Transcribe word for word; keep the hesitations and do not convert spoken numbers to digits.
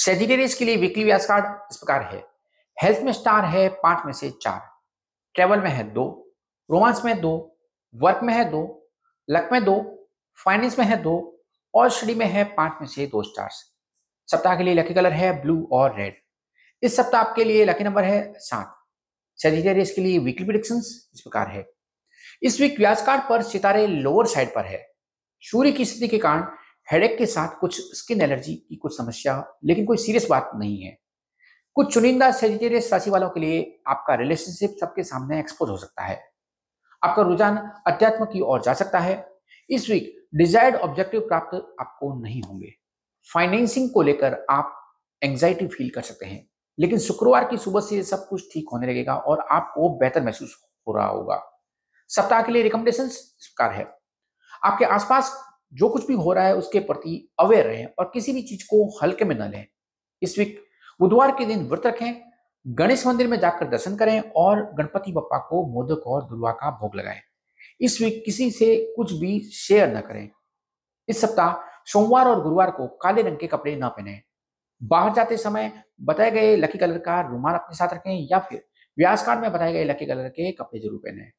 Sagittarius के लिए weekly व्यास card इस प्रकार है। हेल्थ में स्टार है पांच में से चार, ट्रेवल में है दो, रोमांस में दो, वर्क में है दो, लक में दो, फाइनेंस में है दो और स्टडी में है पांच में से दो स्टार्स। सप्ताह के लिए लकी कलर है ब्लू और रेड। इस सप्ताह आपके लिए लकी नंबर है सात। सेजिटेरियस के लिए वीकली प्रेडिक्शंस इस प्रकार है। इस वीक व्यास कार्ड पर सितारे लोअर साइड पर है। सूर्य की स्थिति के कारण हेडेक के साथ कुछ स्किन एलर्जी की कुछ समस्या, लेकिन कोई सीरियस बात नहीं है। कुछ चुनिंदा सेजिटेरियस राशि वालों के लिए आपका रिलेशनशिप सबके सामने एक्सपोज हो सकता है। आपका रुझान अध्यात्म की ओर जा सकता है। इस वीक डिजायर्ड ऑब्जेक्टिव प्राप्त आपको नहीं होंगे। फाइनेंसिंग को लेकर आप एंग्जाइटी फील कर सकते हैं, लेकिन शुक्रवार की सुबह से सब कुछ ठीक होने लगेगा और आपको बेहतर महसूस हो रहा होगा। सप्ताह के लिए रिकमेंडेशंस इस प्रकार है। आपके आसपास जो कुछ भी हो रहा है उसके प्रति अवेयर रहें और किसी भी चीज को हल्के में न लें। इस वीक बुधवार के दिन व्रत रखें, गणेश मंदिर में जाकर दर्शन करें और गणपति बप्पा को मोदक और दुर्वा का भोग लगाएं। इस वीक किसी से कुछ भी शेयर न करें। इस सप्ताह सोमवार और गुरुवार को काले रंग के कपड़े न पहने। बाहर जाते समय बताए गए लकी कलर का रुमाल अपने साथ रखें या फिर व्यास कार्ड में बताए गए लकी कलर के कपड़े जरूर पहने।